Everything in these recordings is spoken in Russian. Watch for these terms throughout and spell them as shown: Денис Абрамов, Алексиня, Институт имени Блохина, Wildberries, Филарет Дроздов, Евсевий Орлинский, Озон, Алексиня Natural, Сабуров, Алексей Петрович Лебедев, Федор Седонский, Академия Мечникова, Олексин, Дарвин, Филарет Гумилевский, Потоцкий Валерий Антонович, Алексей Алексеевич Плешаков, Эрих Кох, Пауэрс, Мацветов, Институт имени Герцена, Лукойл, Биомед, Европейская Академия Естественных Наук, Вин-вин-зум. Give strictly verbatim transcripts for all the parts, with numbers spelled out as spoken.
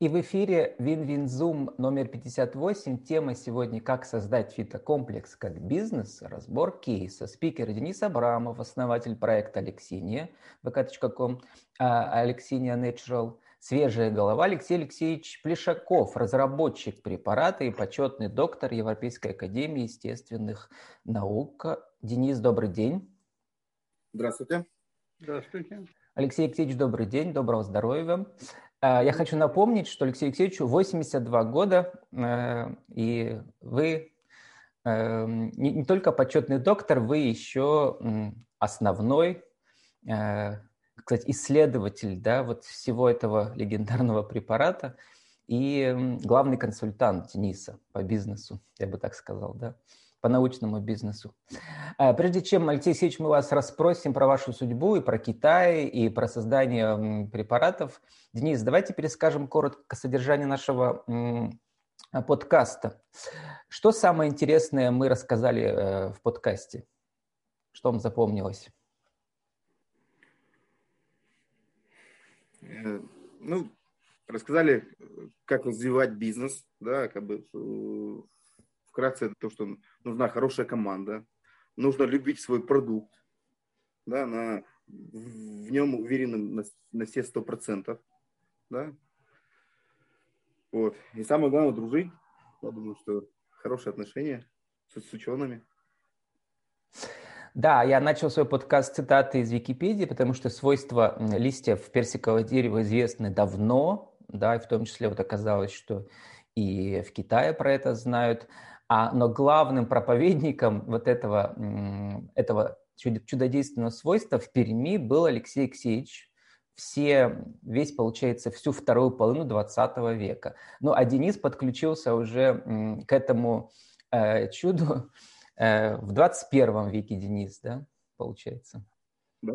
И в эфире Вин-вин-зум номер пятьдесят восемь. Тема сегодня «Как создать фитокомплекс как бизнес. Разбор кейса». Спикер Денис Абрамов, основатель проекта «Алексиня» ви ка точка ком, «Алексиня Natural». Свежая голова Алексей Алексеевич Плешаков, разработчик препарата и почетный доктор Европейской Академии Естественных Наук. Денис, добрый день. Здравствуйте. Здравствуйте. Алексей Алексеевич, добрый день, доброго здоровья вам. Я хочу напомнить, что Алексею Алексеевичу восемьдесят два года, и вы не только почетный доктор, вы еще основной, кстати, исследователь, да, вот всего этого легендарного препарата и главный консультант Дениса по бизнесу, я бы так сказал, да, по научному бизнесу. Прежде чем, Алексей Алексеевич, мы вас расспросим про вашу судьбу и про Китай, и про создание препаратов. Денис, давайте перескажем коротко содержание нашего подкаста. Что самое интересное мы рассказали в подкасте? Что вам запомнилось? Ну, рассказали, как развивать бизнес, да, как бы... Вкратце это то, что нужна хорошая команда, нужно любить свой продукт, да, на, в нем уверенным на, на все сто процентов, да. Вот. И самое главное, дружить. Я думаю, что хорошие отношения с, с учеными. Да, я начал свой подкаст с цитаты из Википедии, потому что свойства листьев персикового дерева известны давно, да, и в том числе вот оказалось, что и в Китае про это знают. А, но главным проповедником вот этого, этого чудодейственного свойства в Перми был Алексей Алексеевич. Все, весь, получается, всю вторую половину двадцатого века. Ну, а Денис подключился уже к этому э, чуду э, в двадцать первом веке, Денис, да, получается? Да.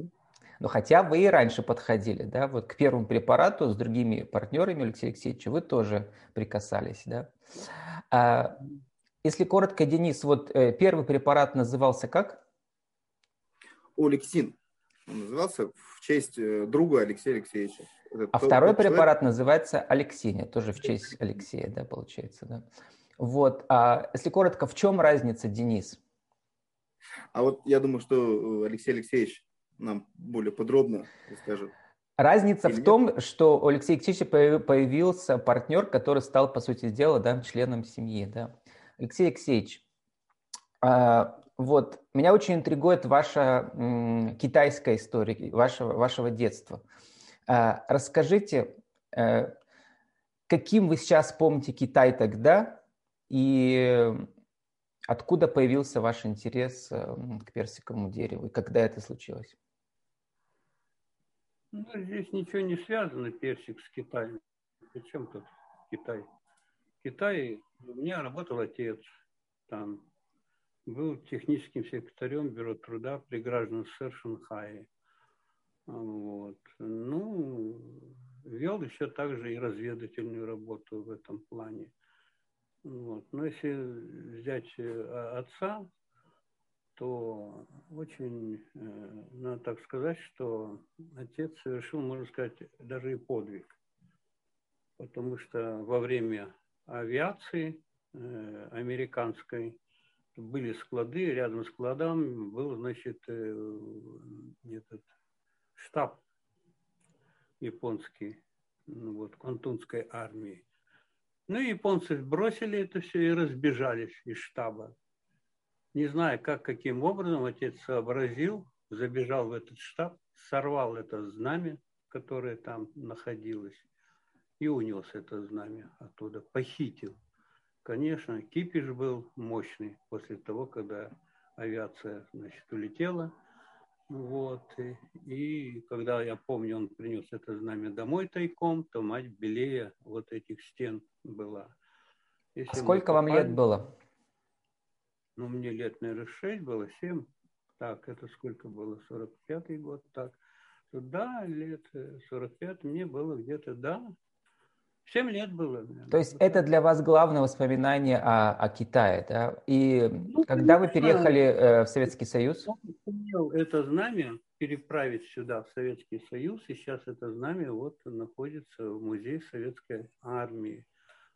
Но хотя вы и раньше подходили, да, вот к первому препарату с другими партнерами Алексея Алексеевича вы тоже прикасались, да. А, если коротко, Денис, вот первый препарат назывался как? Олексин. Он назывался в честь друга Алексея Алексеевича. Это а второй препарат человек... называется Алексиня, тоже в честь Алексея, да, получается, да. Вот, а если коротко, в чем разница, Денис? А вот я думаю, что Алексей Алексеевич нам более подробно расскажет. Разница в том, что у Алексея Алексеевича появился партнер, который стал, по сути дела, да, членом семьи. Да. Алексей Алексеевич, вот, меня очень интригует ваша китайская история, вашего, вашего детства. Расскажите, каким вы сейчас помните Китай тогда и откуда появился ваш интерес к персиковому дереву и когда это случилось? Ну, здесь ничего не связано, персик с Китаем. Причем тут Китай? Китай, у меня работал отец там. Был техническим секретарем Бюро труда при гражданах СССР Шанхае. Вот. Ну, вел еще также и разведывательную работу в этом плане. Вот. Но если взять отца, то очень, надо так сказать, что отец совершил, можно сказать, даже и подвиг. Потому что во время авиации американской были склады, рядом с складом был, значит, этот штаб японский, вот, Квантунской армии. Ну, японцы бросили это все и разбежались из штаба. Не знаю, как, каким образом отец сообразил, забежал в этот штаб, сорвал это знамя, которое там находилось, и унес это знамя оттуда, похитил. Конечно, кипиш был мощный после того, когда авиация, значит, улетела. Вот. И, и когда, я помню, он принес это знамя домой тайком, то мать белее вот этих стен была. Если а сколько попали, вам лет было? Ну, мне лет, наверное, шесть было, семь. Так, это сколько было? сорок пятый год, так. Да, лет сорок пять мне было где-то, да, семь лет было. Наверное. То есть это для вас главное воспоминание о, о Китае, да? И ну, когда конечно, вы переехали э, в Советский Союз? Я помнил это знамя, переправить сюда, в Советский Союз, и сейчас это знамя вот находится в музее Советской Армии.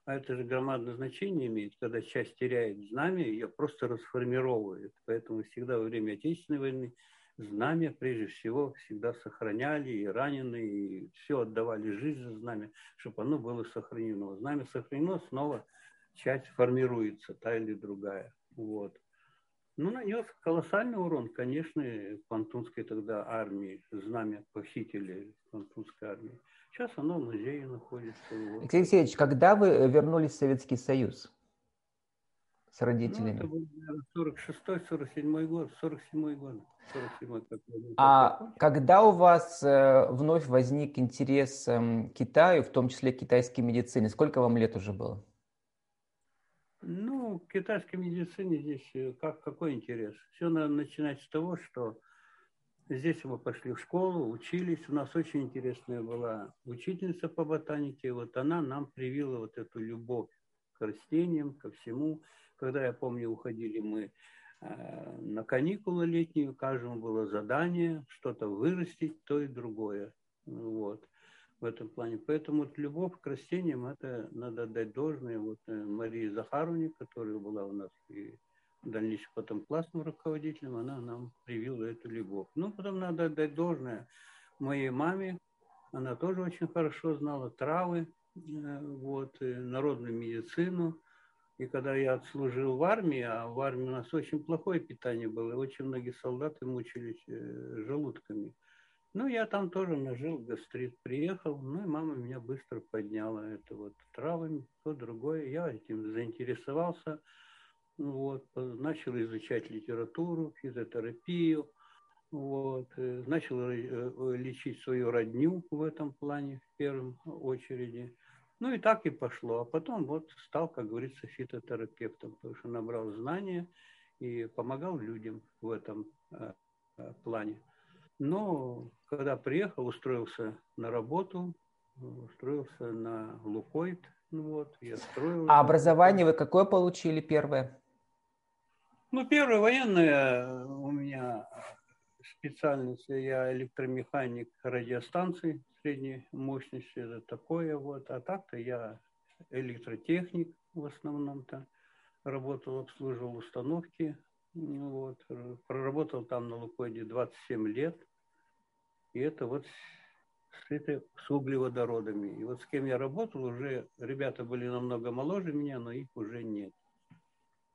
А это же громадное значение имеет, когда часть теряет знамя, ее просто расформировывают. Поэтому всегда во время Отечественной войны знамя, прежде всего, всегда сохраняли, и раненые, и все отдавали жизнь за знамя, чтобы оно было сохранено. Знамя сохранено, снова часть формируется, та или другая. Вот. Ну, нанес колоссальный урон, конечно, Понтунской тогда армии, знамя похитили Понтунской армии. Сейчас оно в музее находится. Вот. Алексей Алексеевич, когда вы вернулись в Советский Союз с родителями? Ну, сорок шестой — сорок седьмой год. сорок седьмой год. сорок седьмой год. А когда у вас вновь возник интерес к Китаю, в том числе к китайской медицине? Сколько вам лет уже было? Ну, к китайской медицине здесь как, какой интерес? Все надо начинать с того, что здесь мы пошли в школу, учились. У нас очень интересная была учительница по ботанике. Вот она нам привила вот эту любовь к растениям, ко всему. Когда, я помню, уходили мы э, на каникулы летние, каждому было задание что-то вырастить, то и другое. Вот. В этом плане. Поэтому вот любовь к растениям, это надо отдать должное. Вот Марии Захаровне, которая была у нас и в дальнейшем потом классным руководителем, она нам привила эту любовь. Ну, потом надо отдать должное моей маме. Она тоже очень хорошо знала травы, вот, народную медицину. И когда я отслужил в армии, а в армии у нас очень плохое питание было, очень многие солдаты мучились желудками. Ну, я там тоже нажил гастрит, приехал, ну, и мама меня быстро подняла это вот травами, то другое. Я этим заинтересовался, вот, начал изучать литературу, физиотерапию, вот, начал лечить свою родню в этом плане в первую очередь. Ну, и так и пошло. А потом вот стал, как говорится, фитотерапевтом, потому что набрал знания и помогал людям в этом э, плане. Но когда приехал, устроился на работу, устроился на Лукойл, вот, я строил. А образование вы какое получили первое? Ну, первое военное у меня специальность, я электромеханик радиостанции средней мощности, это такое вот. А так-то я электротехник в основном-то, работал, обслуживал установки, вот. Проработал там на Лукойле двадцать семь лет. И это вот сшито с углеводородами. И вот с кем я работал, уже ребята были намного моложе меня, но их уже нет.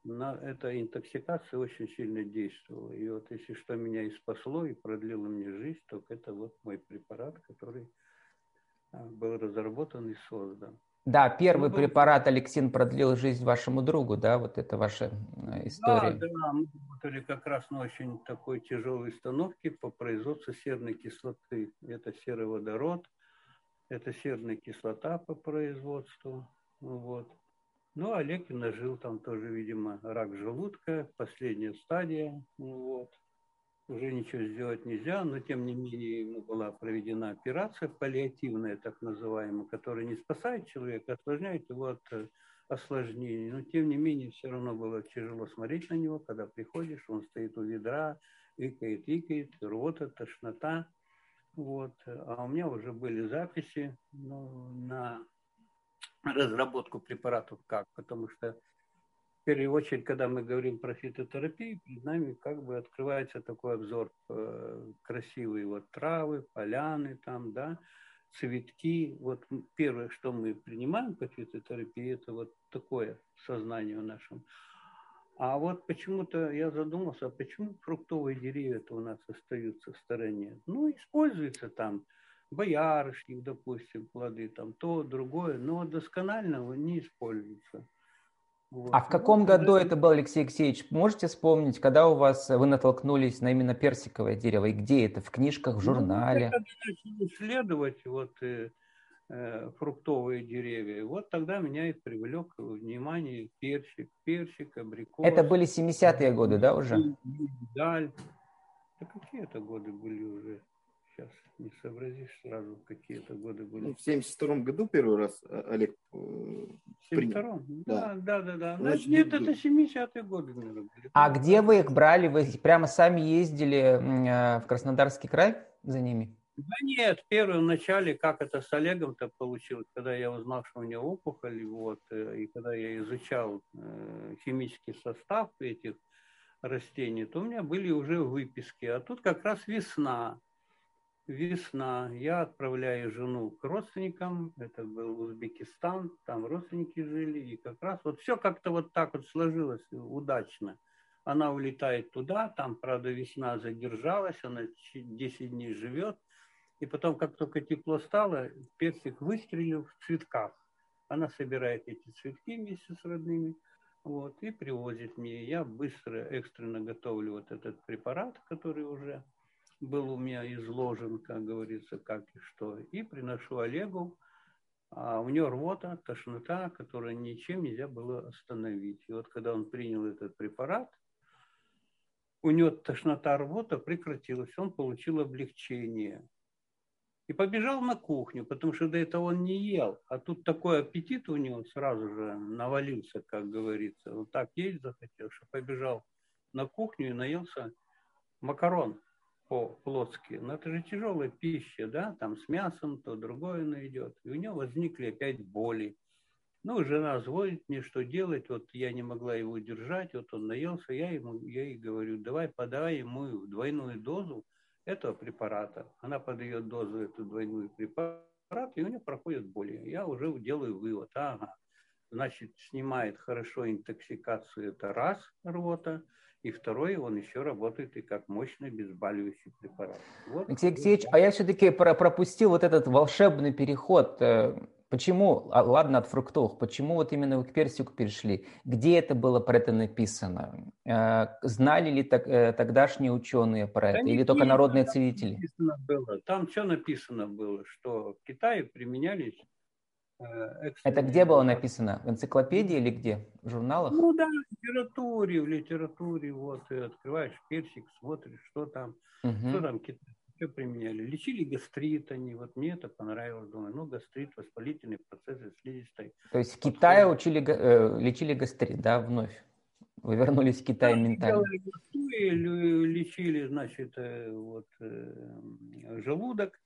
На эта интоксикация очень сильно действовала. И вот если что меня и спасло, и продлило мне жизнь, то это вот мой препарат, который был разработан и создан. Да, первый ну, препарат Олексин продлил жизнь вашему другу, да, вот это ваша история. Да, да, мы работали как раз на очень такой тяжелой установке по производству серной кислоты. Это сероводород, это серная кислота по производству, вот. Ну, Олегин нажил там тоже, видимо, рак желудка, последняя стадия, вот. Уже ничего сделать нельзя, но тем не менее ему была проведена операция паллиативная, так называемая, которая не спасает человека, а осложняет его от осложнений. Но тем не менее все равно было тяжело смотреть на него, когда приходишь, он стоит у ведра, икает, икает, рвота, тошнота. Вот. А у меня уже были записи ну, на разработку препаратов как, потому что в первую очередь, когда мы говорим про фитотерапию, перед нами как бы открывается такой обзор э, красивые вот травы, поляны там, да, цветки. Вот первое, что мы принимаем по фитотерапии, это вот такое сознание в нашем. А вот почему-то я задумался, а почему фруктовые деревья-то у нас остаются в стороне? Ну, используется там боярышник, допустим, плоды там, то, другое, но досконально не используется. Вот. А в каком году это был, Алексей Алексеевич? Можете вспомнить, когда у вас вы натолкнулись на именно персиковое дерево? И где это? В книжках, в журнале? Ну, я начал исследовать вот, э, э, фруктовые деревья. Вот тогда меня и привлек внимание персик, персик, абрикос. Это были семидесятые годы, да, уже? Да, какие это годы были уже? Сейчас не сообразишь сразу, какие это годы были. Ну, в семьдесят втором году первый раз Олег принял. Да, да, да. да. Значит, нет, это семидесятые годы. Наверное. А где вы их брали? Вы прямо сами ездили в Краснодарский край за ними? Да нет, в первом начале, как это с Олегом-то получилось, когда я узнал, что у меня опухоль, вот, и когда я изучал химический состав этих растений, то у меня были уже выписки. А тут как раз весна. Весна. Я отправляю жену к родственникам. Это был Узбекистан. Там родственники жили. И как раз вот все как-то вот так вот сложилось удачно. Она улетает туда. Там, правда, весна задержалась. Она десять дней живет. И потом, как только тепло стало, персик выстрелил в цветках. Она собирает эти цветки вместе с родными. Вот, и привозит мне. Я быстро, экстренно готовлю вот этот препарат, который уже был у меня изложен, как говорится, как и что. И приношу Олегу. А у него рвота, тошнота, которую ничем нельзя было остановить. И вот когда он принял этот препарат, у него тошнота, рвота прекратилась. Он получил облегчение. И побежал на кухню, потому что до этого он не ел. А тут такой аппетит у него сразу же навалился, как говорится. Он так есть захотел, что побежал на кухню и наелся макарон по-плотски. Но это же тяжелая пища, да, там с мясом, то другое найдет. И у него возникли опять боли. Ну, жена звонит мне, что делать, вот я не могла его держать, вот он наелся, я, ему, я ей говорю, давай подай ему двойную дозу этого препарата. Она подает дозу, эту двойную препарат, и у нее проходят боли. Я уже делаю вывод, ага, значит, снимает хорошо интоксикацию, это раз, рвота. И второй, он еще работает и как мощный обезболивающий препарат. Вот. Алексей Алексеевич, а я все-таки пропустил вот этот волшебный переход. Почему, ладно, от фруктов, почему вот именно вы к персику перешли? Где это было про это написано? Знали ли тогдашние ученые про это? Или только народные целители? Там что написано было, что в Китае применялись... Это где было написано? В энциклопедии или где? В журналах? Ну да, в литературе, в литературе. Вот, открываешь персик, смотришь, что там, угу. что там китайцы применяли. Лечили гастрит они. Вот мне это понравилось. Думаю, ну гастрит, воспалительные процессы слизистой. То есть в Китае учили, лечили гастрит, да, вновь? Вы вернулись в Китай ментально. Лечили, значит, вот, желудок.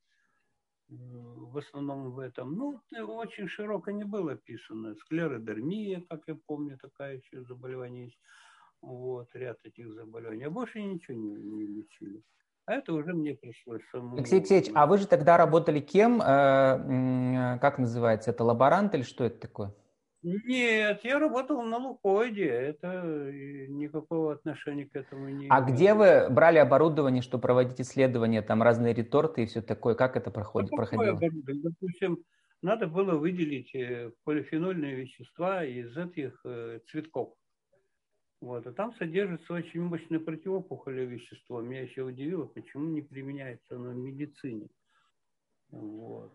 В основном в этом. Ну, очень широко не было описано. Склеродермия, как я помню, такая еще заболевание есть. Вот, ряд этих заболеваний. А больше ничего не, не лечили. А это уже мне пришлось самому. Алексей Алексеевич, а вы же тогда работали кем? Как называется? Это лаборант или что это такое? Нет, я работал на Лукойде. Это никакого отношения к этому не имеет. А где вы брали оборудование, чтобы проводить исследования, там разные реторты и все такое? Как это проходит? Проходило? Оборудование? Допустим, надо было выделить полифенольные вещества из этих цветков. Вот. А там содержится очень мощное противоопухолевое вещество. Меня еще удивило, почему не применяется оно в медицине. Вот.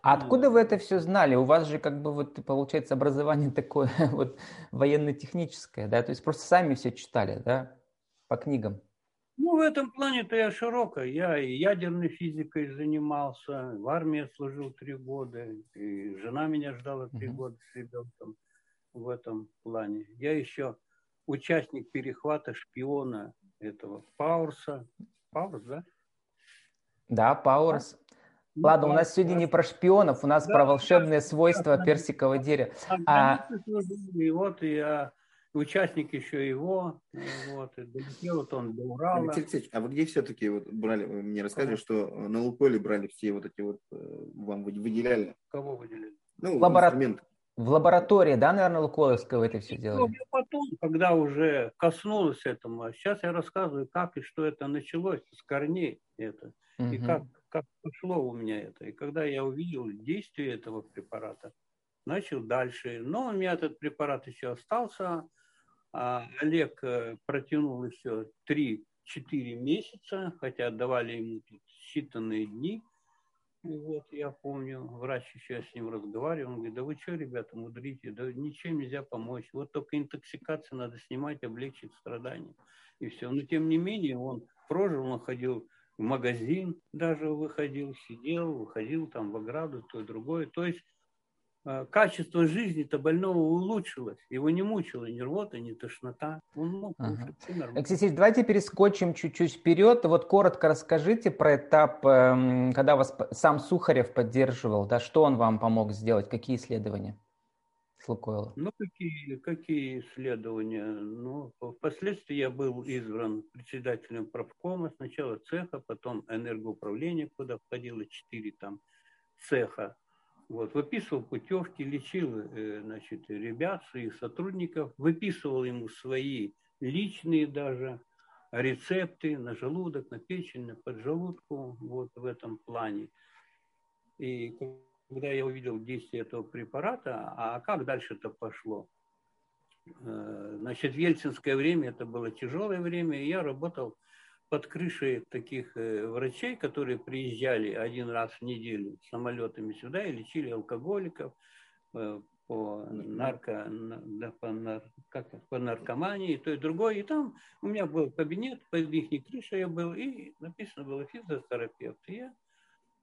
А откуда вы это все знали? У вас же, как бы, вот, получается, образование такое вот военно-техническое, да? То есть просто сами все читали, да? По книгам. Ну, в этом плане-то я широко. Я и ядерной физикой занимался, в армии служил три года, и жена меня ждала три угу. года с ребенком в этом плане. Я еще участник перехвата шпиона этого Пауэрса. Пауэрс, да? Да, Пауэрс. Ладно, у нас сегодня не про шпионов, у нас да, про волшебные да, свойства да, персикового да, дерева. Да, а... И вот я участник еще его, вот, и долетел, вот он до Урала. Алексей Алексеевич, а вы где все-таки вот брали, вы мне рассказывали, что на Лукойле брали все вот эти вот, вам выделяли? Кого выделяли? Ну, Лабора... В лаборатории, да, наверное, Лукойловского это все делали? Ну, потом, когда уже коснулось этому, сейчас я рассказываю, как и что это началось, с корней это, угу. и как... как пошло у меня это. И когда я увидел действие этого препарата, начал дальше. Но у меня этот препарат еще остался. А Олег протянул еще три-четыре месяца, хотя давали ему тут считанные дни. И вот я помню, врач еще с ним разговаривал. Он говорит, да вы что, ребята, мудрите, да ничем нельзя помочь. Вот только интоксикацию надо снимать, облегчить страдания. И все. Но тем не менее, он прожил, он ходил в магазин даже выходил, сидел, выходил там в ограду, то и другое. То есть качество жизни-то больного улучшилось. Его не мучила ни рвота, ни тошнота. Он мог кушать, все нормально. Алексей Алексеевич, давайте перескочим чуть-чуть вперед. Вот коротко расскажите про этап, когда вас сам Сухарев поддерживал. Да, что он вам помог сделать? Какие исследования с Лукойла? Ну, какие, какие исследования? Ну, впоследствии я был избран председателем правкома. Сначала цеха, потом энергоуправление, куда входило четыре там цеха. Вот, выписывал путевки, лечил, значит, ребят, своих сотрудников, выписывал ему свои личные даже рецепты на желудок, на печень, на поджелудку, вот в этом плане. И когда я увидел действие этого препарата, а как дальше-то пошло? Значит, в ельцинское время, это было тяжелое время, и я работал под крышей таких врачей, которые приезжали один раз в неделю самолетами сюда и лечили алкоголиков по, нарко, по, нар, как, по наркомании и то и другое. И там у меня был кабинет, под их крышей я был, и написано было физиотерапевт. И я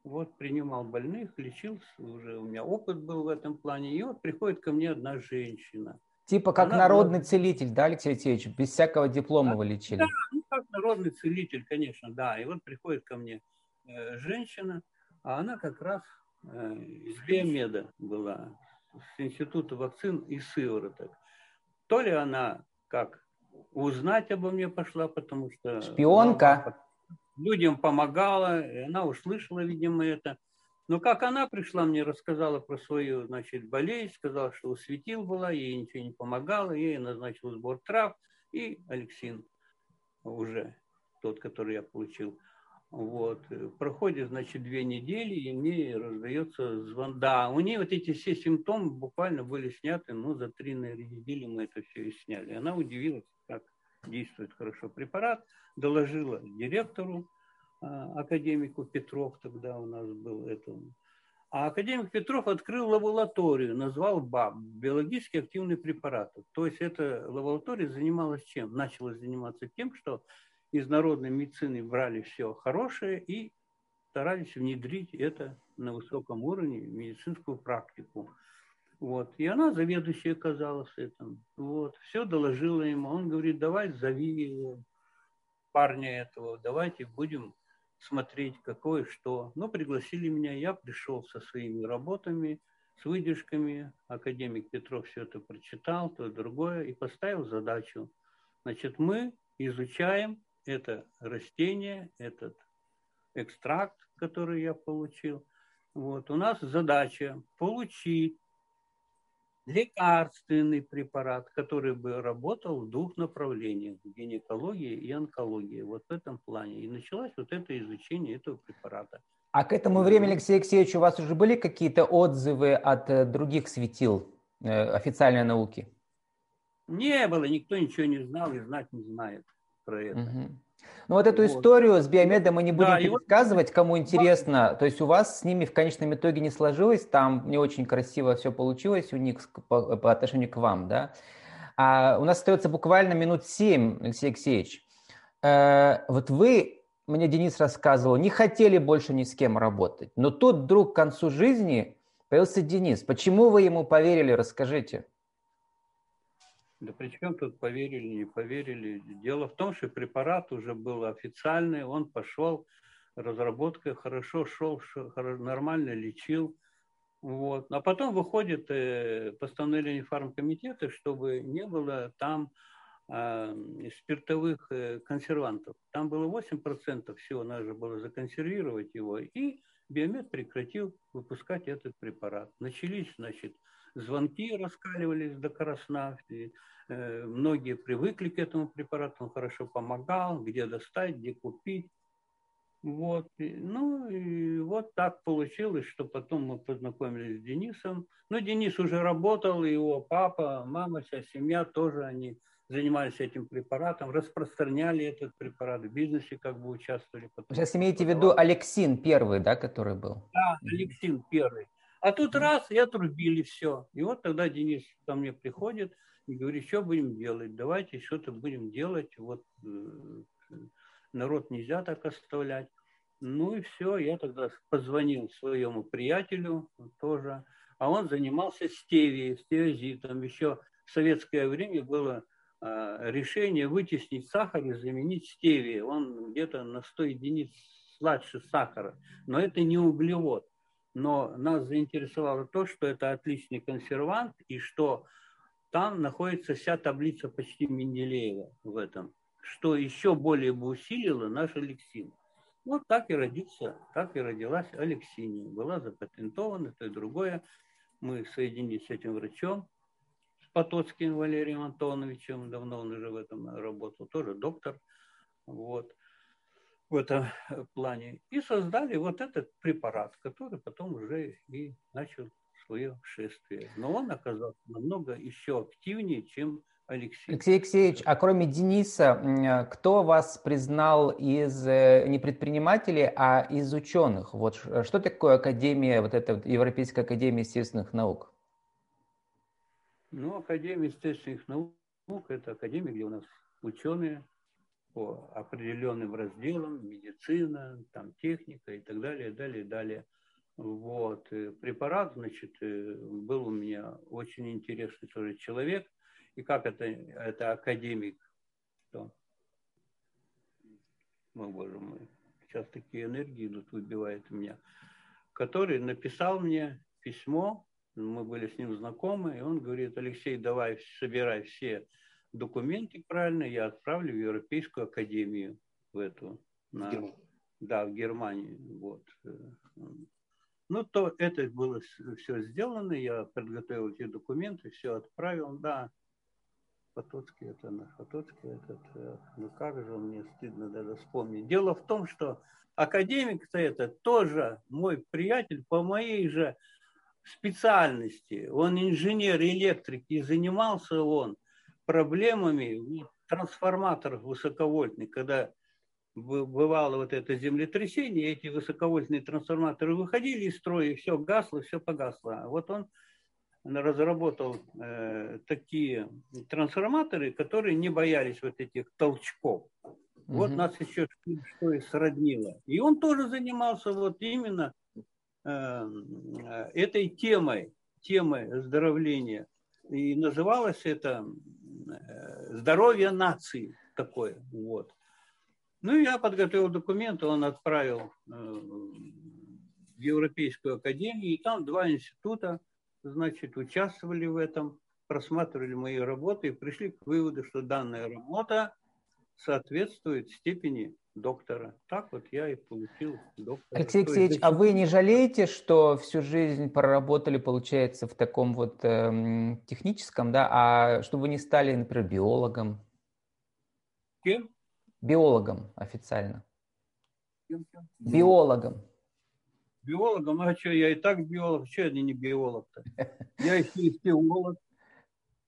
вот принимал больных, лечился, уже у меня опыт был в этом плане. И вот приходит ко мне одна женщина. Типа как Она народный была... целитель, да, Алексей Алексеевич? Без всякого диплома вы лечили. Да, ну как народный целитель, конечно, да. И вот приходит ко мне э, женщина, а она как раз э, из биомеда была, с института вакцин и сывороток. То ли она как узнать обо мне пошла, потому что... Шпионка. Людям помогала, и она услышала, видимо, это. Но как она пришла, мне рассказала про свою, значит, болезнь, сказала, что у светил была, ей ничего не помогало, ей назначил сбор трав и Олексин, уже тот, который я получил. Вот. Проходит, значит, две недели, и мне раздается звон. Да, у нее вот эти все симптомы буквально были сняты, но за три недели мы это все и сняли. Она удивилась, как действует хорошо препарат, доложила директору, академику Петров тогда у нас был это. А академик Петров открыл лабораторию, назвал БАП, биологически активные препараты. То есть эта лаборатория занималась чем? Начала заниматься тем, что из народной медицины брали все хорошее и старались внедрить это на высоком уровне в медицинскую практику. Вот. И она заведующая оказалась этим. Вот. Все доложила ему. Он говорит, давай зови парня этого, давайте будем смотреть, какое что. Ну, пригласили меня, я пришел со своими работами, с выдержками. Академик Петров все это прочитал, то и другое, и поставил задачу. Значит, мы изучаем это растение, этот экстракт, который я получил. Вот, у нас задача получить лекарственный препарат, который бы работал в двух направлениях, гинекологии и онкологии, вот в этом плане. И началось вот это изучение этого препарата. А к этому времени, Алексей Алексеевич, у вас уже были какие-то отзывы от других светил официальной науки? Не было, никто ничего не знал и знать не знает про это. Угу. Ну вот эту вот историю с биомедом мы не будем да, пересказывать, вот... кому интересно. То есть у вас с ними в конечном итоге не сложилось, там не очень красиво все получилось у них по, по отношению к вам, да? А у нас остается буквально минут семь, Алексей Алексеевич. Э, вот вы, мне Денис рассказывал, не хотели больше ни с кем работать, но тут вдруг к концу жизни появился Денис. Почему вы ему поверили, расскажите. Да при чем тут поверили, не поверили. Дело в том, что препарат уже был официальный, он пошел, разработка хорошо шел, нормально лечил. Вот. А потом выходит постановление фармкомитета, чтобы не было там э, спиртовых консервантов. Там было восемь процентов всего, надо было законсервировать его. И Биомед прекратил выпускать этот препарат. Начались, значит, звонки раскаливались до красна, и, э, многие привыкли к этому препарату, он хорошо помогал, где достать, где купить. Вот. И, ну, и вот так получилось, что потом мы познакомились с Денисом. Ну, Денис уже работал, его папа, мама, вся семья тоже, они занимались этим препаратом, распространяли этот препарат, в бизнесе как бы участвовали. Потом. Сейчас имеете в виду Олексин первый, да, который был? Да, Олексин первый. А тут раз, и отрубили все. И вот тогда Денис ко мне приходит и говорит, что будем делать? Давайте что-то будем делать. Вот народ нельзя так оставлять. Ну и все, я тогда позвонил своему приятелю тоже, а он занимался стевией, стеозитом. Еще в советское время было э, решение вытеснить сахар и заменить стевией. Он где-то на сто единиц сладше сахара, но это не углевод. Но нас заинтересовало то, что это отличный консервант и что там находится вся таблица почти Менделеева в этом, что еще более бы усилило наш Олексин. Вот так и родился, так и родилась Алексиня. Была запатентована, то и другое. Мы соединились с этим врачом, с Потоцким Валерием Антоновичем. Давно он уже в этом работал, тоже доктор. Вот. В этом плане. И создали вот этот препарат, который потом уже и начал свое шествие. Но он оказался намного еще активнее, чем Алексей. Алексей Алексеевич, а кроме Дениса, кто вас признал из не предпринимателей, а из ученых? Вот что такое Академия, вот эта Европейская Академия Естественных Наук? Ну, Академия Естественных Наук – это академия, где у нас ученые по определенным разделам, медицина, там, техника и так далее, далее, далее. Вот. Препарат, значит, был у меня очень интересный тоже человек. И как это, это академик? Кто? О, боже мой, сейчас такие энергии идут, выбивает меня. Который написал мне письмо, мы были с ним знакомы, и он говорит: Алексей, давай собирай все документы правильно, я отправлю в Европейскую Академию, в эту, на, в Германию. Да, в Германию. Вот. Ну, то это было все сделано, я подготовил эти документы, все отправил, да. Потоцкий это наш, Потоцкий этот, ну как же, мне стыдно даже вспомнить. Дело в том, что академик-то это тоже мой приятель по моей же специальности. Он инженер-электрик, и занимался он проблемами трансформаторов высоковольтных. Когда бывало вот это землетрясение, эти высоковольтные трансформаторы выходили из строя, и все гасло, все погасло. А вот он разработал э, такие трансформаторы, которые не боялись вот этих толчков. Mm-hmm. Вот нас еще что и сроднило. И он тоже занимался вот именно э, этой темой, темой оздоровления. И называлось это э, «Здоровье нации» такое. Вот. Ну, я подготовил документы, он отправил э, в Европейскую Академию, и там два института, значит, участвовали в этом, просматривали мои работы и пришли к выводу, что данная работа соответствует степени доктора. Так вот я и получил доктора. Алексей Алексеевич, а вы не жалеете, что всю жизнь проработали, получается, в таком вот э, техническом, да, а что вы не стали, например, биологом? Кем? Биологом официально. Кем? Биологом. Биологом? А что, я и так биолог. Что я не биолог-то? Я еще и теолог.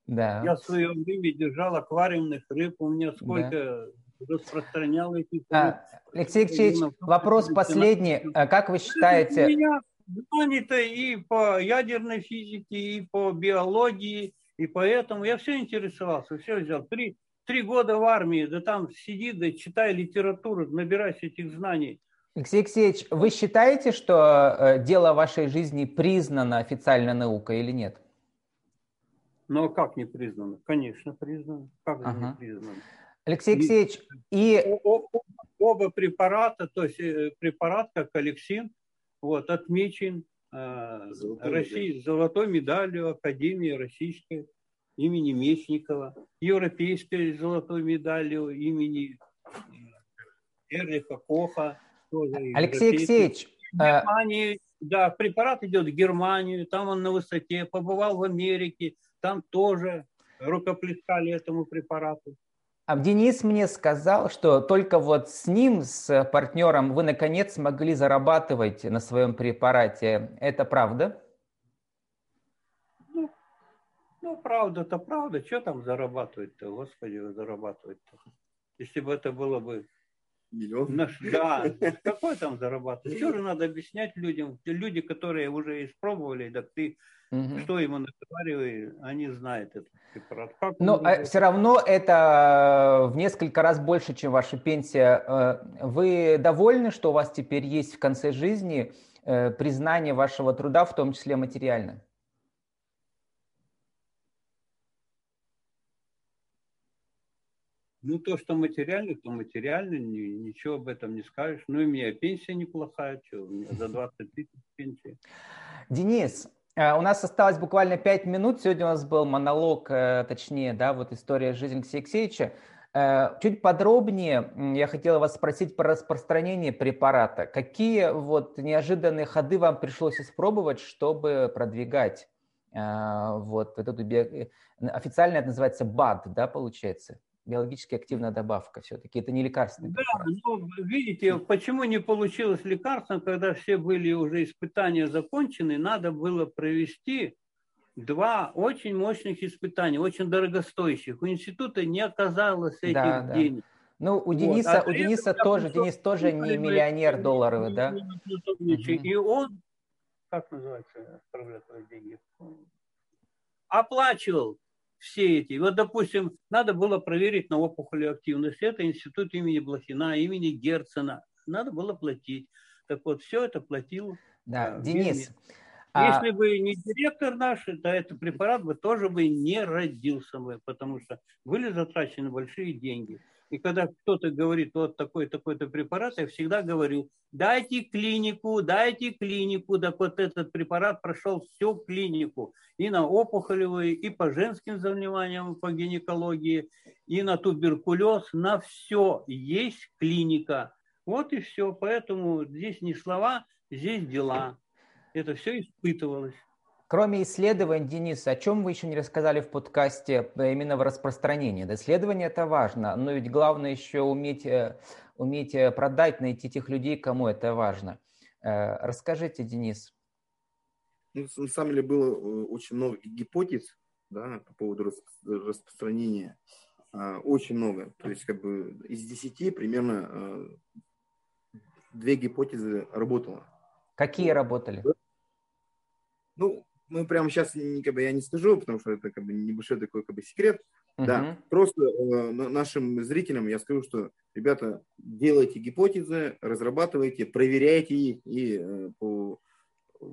Да. Я в свое время держал аквариумных рыб. У меня сколько да. распространял этих а, рыб. Алексей Алексеевич, я, вопрос я, последний. Я... Как вы считаете... У меня знания-то и по ядерной физике, и по биологии, и поэтому я все интересовался, все взял. Три, три года в армии, да там сиди, да читай литературу, набирайся этих знаний. Алексей Алексеевич, вы считаете, что дело вашей жизни признано официально наукой или нет? Ну, как не признано? Конечно, признано. Как же ага. не признано? Алексей Алексеевич, и... и... Оба, оба препарата, то есть препарат, как Олексин, вот, отмечен э, золотой, России, золотой медалью Академии Российской имени Мечникова, европейской золотой медалью имени Эриха Коха. Алексей Алексеевич, Германии, да, препарат идет в Германию, там он на высоте, побывал в Америке, там тоже рукоплескали этому препарату. А Денис мне сказал, что только вот с ним, с партнером, вы наконец смогли зарабатывать на своем препарате. Это правда? Ну, ну правда-то правда. Что там зарабатывать-то, господи, зарабатывать-то? Если бы это было бы Миллион. Наш, да, какой там зарабатывать? Все же надо объяснять людям. Люди, которые уже испробовали, так ты угу. что ему наговаривай, они знают это. Но а все равно это в несколько раз больше, чем ваша пенсия. Вы довольны, что у вас теперь есть в конце жизни признание вашего труда, в том числе материально? Ну, то, что материально, то материально, ничего об этом не скажешь. Ну, и у меня пенсия неплохая, что, у меня за двадцать тысяч пенсия. Денис, у нас осталось буквально пять минут. Сегодня у нас был монолог, точнее, да, вот история жизни Алексея Алексеевича. Чуть подробнее я хотела вас спросить про распространение препарата. Какие вот неожиданные ходы вам пришлось испробовать, чтобы продвигать? Вот, вот эту, официально это называется БАД, да, получается? Биологически активная добавка все-таки, это не лекарственный препарат. Да, ну, видите, почему не получилось лекарством, когда все были уже испытания закончены, надо было провести два очень мощных испытания, очень дорогостоящих. У института не оказалось этих да, денег. Да. Ну, у Дениса, вот. а у Дениса тоже, пришел, Денис тоже не миллионер долларовый, да? И он, как называется, деньги, оплачивал все эти. Вот, допустим, надо было проверить на опухоль активность. Это институт имени Блохина, имени Герцена. Надо было платить. Так вот, все это платил. Да, а, Денис. А... Если бы не директор наш, то этот препарат бы тоже бы не родился бы, потому что были затрачены большие деньги. И когда кто-то говорит, вот такой, такой-то препарат, я всегда говорю, дайте клинику, дайте клинику. Так вот этот препарат прошел всю клинику. И на опухолевые, и по женским заболеваниям, по гинекологии, и на туберкулез, на все есть клиника. Вот и все. Поэтому здесь не слова, здесь дела. Это все испытывалось. Кроме исследований, Денис, о чем вы еще не рассказали в подкасте именно в распространении? Исследование – это важно, но ведь главное еще уметь, уметь продать, найти тех людей, кому это важно. Расскажите, Денис. Ну, на самом деле было очень много гипотез, да, по поводу распространения. Очень много. То есть как бы из десяти примерно две гипотезы работало. Какие работали? Ну, мы прямо сейчас как бы, я не скажу, потому что это как бы, небольшой такой как бы, секрет. Uh-huh. Да. Просто э, нашим зрителям я скажу, что, ребята, делайте гипотезы, разрабатывайте, проверяйте их. И э, по,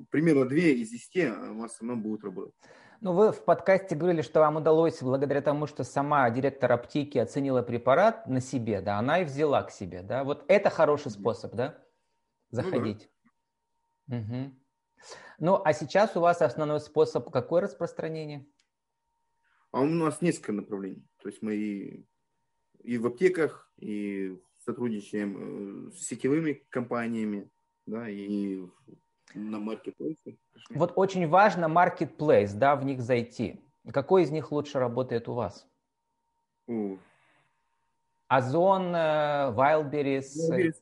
примерно две из десяти у вас все равно будут работать. Ну, вы в подкасте говорили, что вам удалось, благодаря тому, что сама директор аптеки оценила препарат на себе, да, она и взяла к себе. Да? Вот это хороший способ, да, заходить. Ну, да. Угу. Ну, а сейчас у вас основной способ какое распространение? А у нас несколько направлений. То есть мы и, и в аптеках, и сотрудничаем с сетевыми компаниями, да, и на маркетплейсе. Вот очень важно маркетплейс, да, в них зайти. Какой из них лучше работает у вас? У... Озон, Wildberries. Wildberries.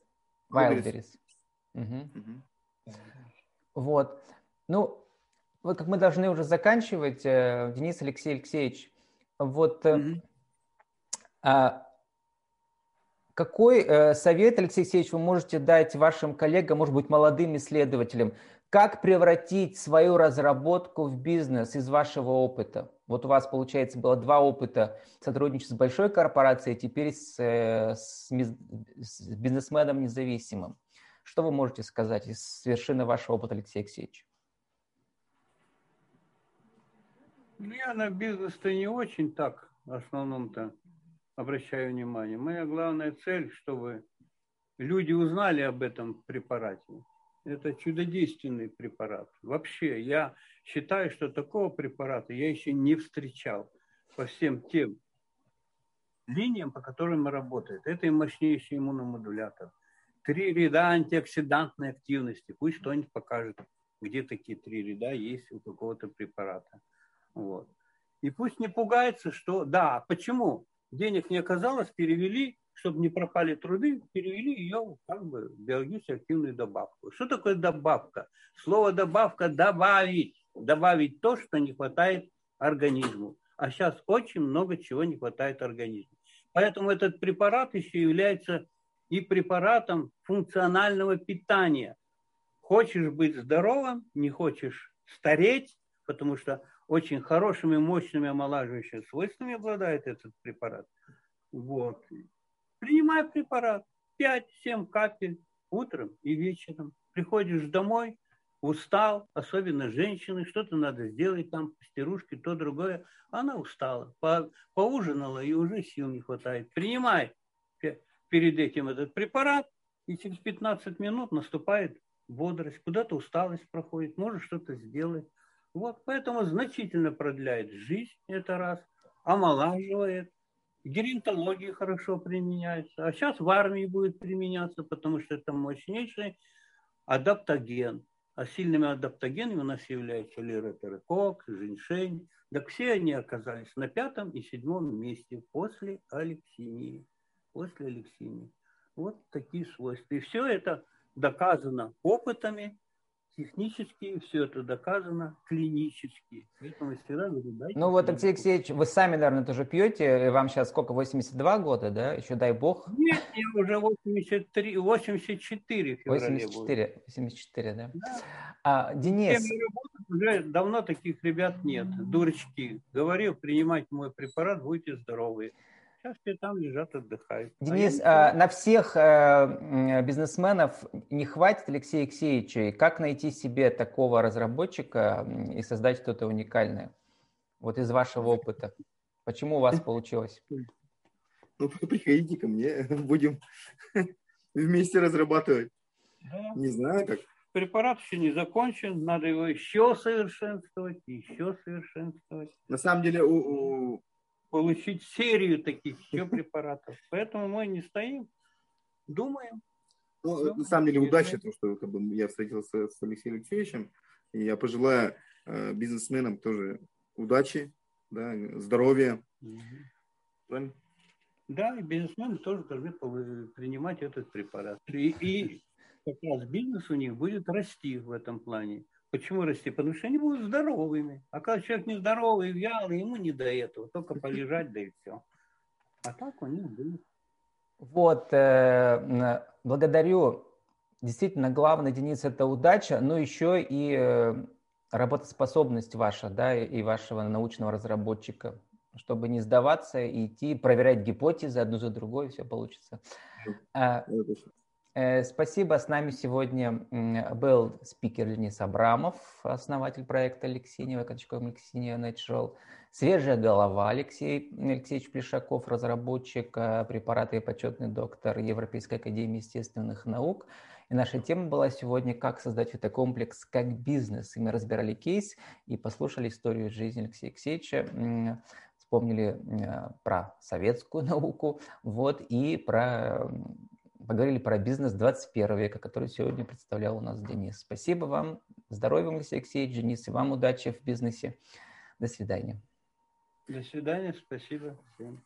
Wildberries. Угу. Угу. Вот. Ну, вот как мы должны уже заканчивать, Денис Алексей Алексеевич, вот mm-hmm. а, какой совет, Алексей Алексеевич, вы можете дать вашим коллегам, может быть, молодым исследователям, как превратить свою разработку в бизнес из вашего опыта? Вот у вас, получается, было два опыта сотрудничества с большой корпорацией, теперь с, с, с бизнесменом независимым. Что вы можете сказать из вершины вашего опыта, Алексей Алексеевич? Я на бизнес-то не очень так в основном-то обращаю внимание. Моя главная цель, чтобы люди узнали об этом препарате. Это чудодейственный препарат. Вообще, я считаю, что такого препарата я еще не встречал по всем тем линиям, по которым он работает. Это и мощнейший иммуномодулятор. Три ряда антиоксидантной активности. Пусть кто-нибудь покажет, где такие три ряда есть у какого-то препарата. Вот. И пусть не пугается, что... Да, почему? Денег не оказалось, перевели, чтобы не пропали труды, перевели ее как бы биологически активную добавку. Что такое добавка? Слово добавка – добавить. Добавить то, что не хватает организму. А сейчас очень много чего не хватает организму. Поэтому этот препарат еще является... и препаратом функционального питания. Хочешь быть здоровым, не хочешь стареть, потому что очень хорошими, мощными омолаживающими свойствами обладает этот препарат. Вот. Принимай препарат пять-семь капель утром и вечером. Приходишь домой, устал, особенно женщины, что-то надо сделать, там пастерушки, то, другое. Она устала, по, поужинала и уже сил не хватает. Принимай перед этим этот препарат, и через пятнадцать минут наступает бодрость, куда-то усталость проходит, можешь что-то сделать. Вот, поэтому значительно продляет жизнь, это раз, омолаживает. Геронтология хорошо применяется, а сейчас в армии будет применяться, потому что это мощнейший адаптоген. А сильными адаптогенами у нас являются лиротерокок, женьшень. Так все они оказались на пятом и седьмом месте после Алексинии. После Алексинии. Вот такие свойства. И все это доказано опытами технически, все это доказано клинически. Поэтому всегда говорю, дайте. Ну вот, Алексей Алексеевич, вы сами, наверное, тоже пьете. Вам сейчас сколько, восемьдесят два года, да? Еще дай бог. Нет, я уже восемьдесят три, восемьдесят четыре в феврале восемьдесят четыре, восемьдесят четыре, да? Да. А, Денис... Уже давно таких ребят нет, дурачки. Говорил, принимайте мой препарат, будете здоровы. Сейчас все там лежат, отдыхают. Денис, а на всех бизнесменов не хватит Алексея Алексеевича? И как найти себе такого разработчика и создать что-то уникальное? Вот из вашего опыта. Почему у вас получилось? Ну, приходите ко мне, будем вместе разрабатывать. Да. Не знаю как. Препарат еще не закончен, надо его еще совершенствовать, еще совершенствовать. На самом деле, у... у... получить серию таких еще препаратов. Поэтому мы не стоим, думаем. Ну, думаем. На самом деле, удача, то, что как бы, я встретился с Алексеем Алексеевичем, и я пожелаю э, бизнесменам тоже удачи, да, здоровья. Угу. Правильно? Да, и бизнесмены тоже должны принимать этот препарат. И, и как раз бизнес у них будет расти в этом плане. Почему расти? Потому что они будут здоровыми. А когда человек нездоровый, вялый, ему не до этого. Только полежать, да и все. А так у них будет. Вот, э, благодарю. Действительно, главное, Денис, это удача, но еще и э, работоспособность ваша, да, и вашего научного разработчика. Чтобы не сдаваться, идти, проверять гипотезы одну за другой, все получится. А, Спасибо. С нами сегодня был спикер Денис Абрамов, основатель проекта «Алексиня», качком «Алексиня Natural». Свежая голова Алексей Алексеевич Плешаков, разработчик препарата и почетный доктор Европейской Академии Естественных Наук. И наша тема была сегодня «Как создать фитокомплекс как бизнес». И мы разбирали кейс и послушали историю жизни Алексея Алексеевича. Вспомнили про советскую науку, вот, и про... Поговорили про бизнес двадцать первого века, который сегодня представлял у нас Денис. Спасибо вам. Здоровья, Алексей Алексеевич, Денис, и вам удачи в бизнесе. До свидания. До свидания. Спасибо всем.